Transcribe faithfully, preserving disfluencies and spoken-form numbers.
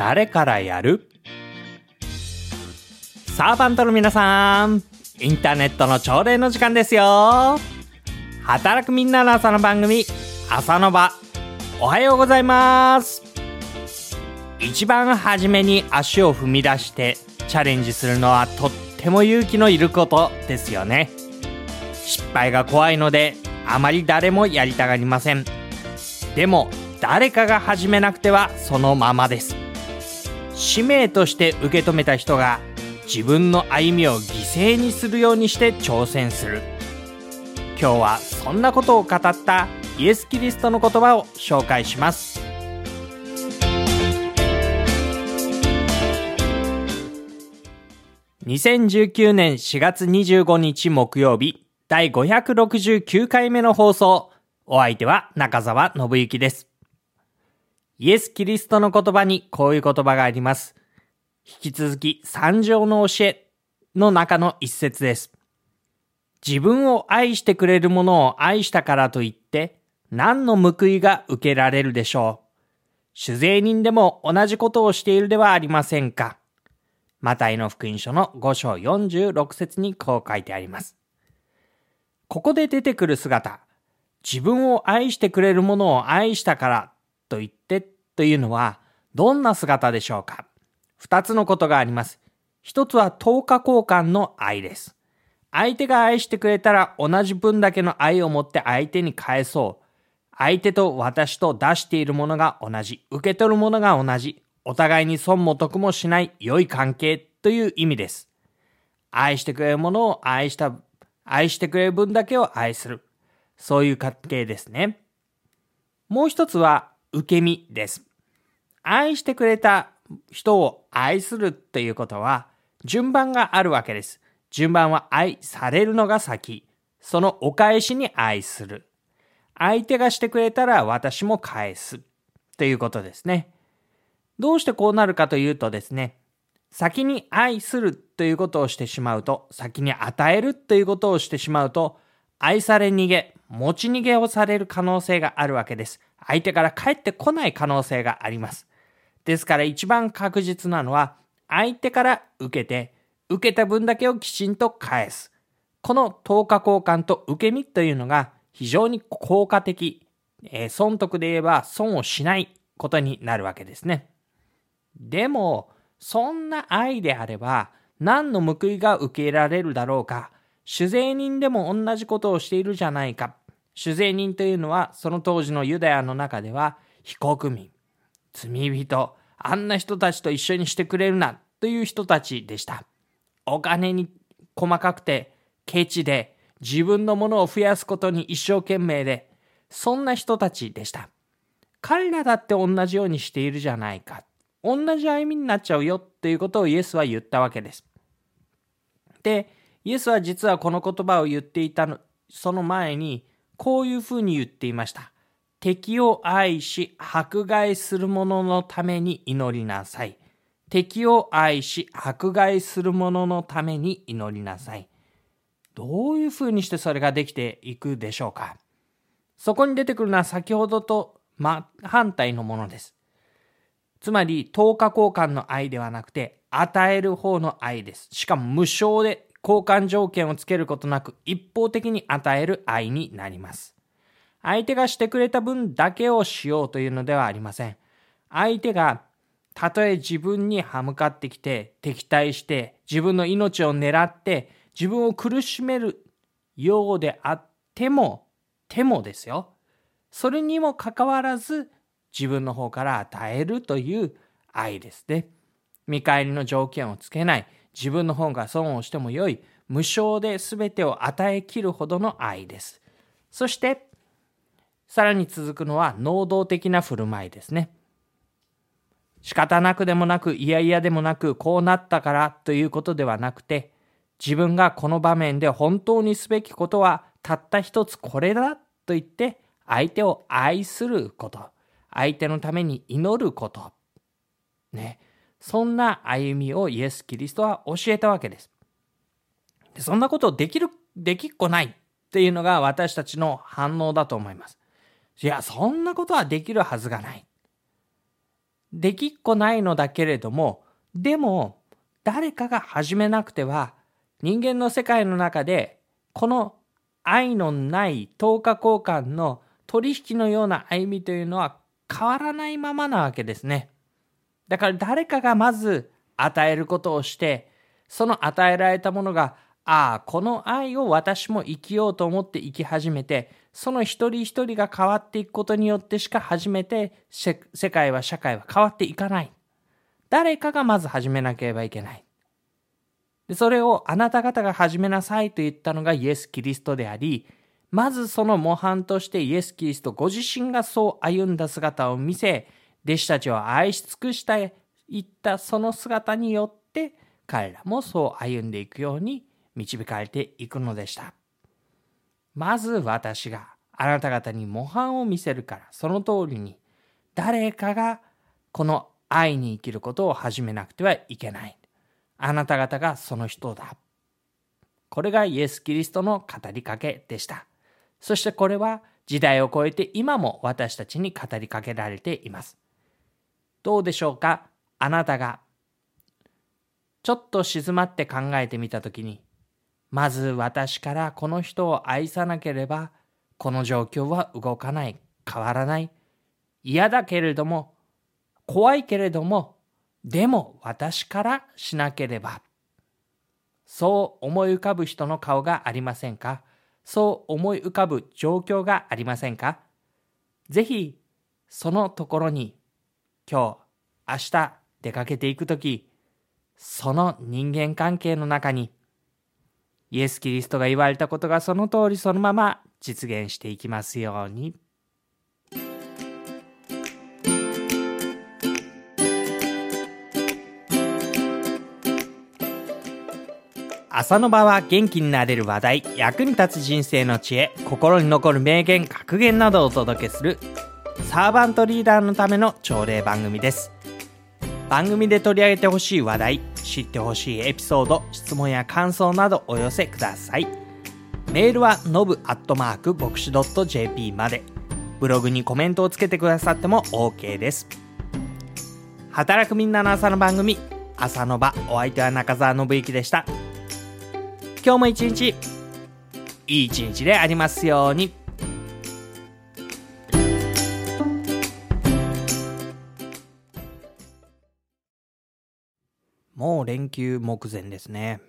誰からやる？サーバントの皆さん、インターネットの朝礼の時間ですよ。働くみんなの朝の番組、朝の場、おはようございます。一番初めに足を踏み出してチャレンジするのはとっても勇気のいることですよね。失敗が怖いのであまり誰もやりたがりません。でも誰かが始めなくてはそのままです。使命として受け止めた人が自分の歩みを犠牲にするようにして挑戦する。今日はそんなことを語ったイエス・キリストの言葉を紹介します。にせんじゅうきゅうねんしがつにじゅうごにち木曜日、だいごひゃくろくじゅうきゅうかいめの放送。お相手は中澤信之です。イエス・キリストの言葉にこういう言葉があります。引き続き三条の教えの中の一節です。自分を愛してくれるものを愛したからといって何の報いが受けられるでしょう。主税人でも同じことをしているではありませんか。マタイの福音書のごしょうよんじゅうろくせつにこう書いてあります。ここで出てくる姿、自分を愛してくれるものを愛したからと言ってというのはどんな姿でしょうか。二つのことがあります。一つは等価交換の愛です。相手が愛してくれたら同じ分だけの愛を持って相手に返そう。相手と私と出しているものが同じ、受け取るものが同じ、お互いに損も得もしない良い関係という意味です。愛してくれるものを愛した愛してくれる分だけを愛する、そういう関係ですね。もう一つは受け身です。愛してくれた人を愛するということは順番があるわけです。順番は愛されるのが先、そのお返しに愛する、相手がしてくれたら私も返すということですね。どうしてこうなるかというとですね、先に愛するということをしてしまうと、先に与えるということをしてしまうと、愛され逃げ、持ち逃げをされる可能性があるわけです。相手から返ってこない可能性があります。ですから一番確実なのは、相手から受けて、受けた分だけをきちんと返す。この等価交換と受け身というのが非常に効果的、えー、損得で言えば損をしないことになるわけですね。でもそんな愛であれば何の報いが受けられるだろうか。主税人でも同じことをしているじゃないか。主税人というのはその当時のユダヤの中では非国民、罪人、あんな人たちと一緒にしてくれるなという人たちでした。お金に細かくてケチで、自分のものを増やすことに一生懸命で、そんな人たちでした。彼らだって同じようにしているじゃないか、同じ歩みになっちゃうよということをイエスは言ったわけです。で、イエスは実はこの言葉を言っていたの、その前にこういうふうに言っていました。敵を愛し迫害する者のために祈りなさい。敵を愛し迫害する者のために祈りなさい。どういうふうにしてそれができていくでしょうか。そこに出てくるのは先ほどと真反対のものです。つまり等価交換の愛ではなくて与える方の愛です。しかも無償で交換条件をつけることなく一方的に与える愛になります。相手がしてくれた分だけをしようというのではありません。相手がたとえ自分に歯向かってきて敵対して自分の命を狙って自分を苦しめるようであっても、てもですよ。それにもかかわらず自分の方から与えるという愛ですね。見返りの条件をつけない、自分の方が損をしてもよい、無償で全てを与えきるほどの愛です。そして、さらに続くのは能動的な振る舞いですね。仕方なくでもなく、いやいやでもなく、こうなったからということではなくて、自分がこの場面で本当にすべきことはたった一つこれだと言って、相手を愛すること。相手のために祈ること、ね、そんな歩みをイエス・キリストは教えたわけです。で、そんなことをできる、できっこないっていうのが私たちの反応だと思います。いや、そんなことはできるはずがない。できっこないのだけれども、でも誰かが始めなくては、人間の世界の中でこの愛のない等価交換の取引のような歩みというのは変わらないままなわけですね。だから誰かがまず与えることをして、その与えられたものが、ああ、この愛を私も生きようと思って生き始めて、その一人一人が変わっていくことによってしか初めて世界は社会は変わっていかない。誰かがまず始めなければいけない。で、それをあなた方が始めなさいと言ったのがイエス・キリストであり、まずその模範としてイエス・キリストご自身がそう歩んだ姿を見せ、弟子たちを愛し尽くしたいったその姿によって、彼らもそう歩んでいくように導かれていくのでした。まず私があなた方に模範を見せるから、その通りに誰かがこの愛に生きることを始めなくてはいけない。あなた方がその人だ。これがイエス・キリストの語りかけでした。そしてこれは時代を超えて今も私たちに語りかけられています。どうでしょうか？あなたがちょっと静まって考えてみたときに、まず私からこの人を愛さなければ、この状況は動かない、変わらない。嫌だけれども、怖いけれども、でも私からしなければ。そう思い浮かぶ人の顔がありませんか？そう思い浮かぶ状況がありませんか？ぜひ、そのところに、今日、明日出かけていくとき、その人間関係の中に、イエス・キリストが言われたことがその通りそのまま実現していきますように。朝の場は元気になれる話題、役に立つ人生の知恵、心に残る名言、格言などをお届けするサーバントリーダーのための朝礼番組です。番組で取り上げてほしい話題、知ってほしいエピソード、質問や感想などお寄せください。メールは ノブアットマークボクシドットジェーピー まで。ブログにコメントをつけてくださっても OK です。働くみんなの朝の番組、朝の場、お相手は中澤信之でした。今日も一日、いい一日でありますように。もう連休目前ですね。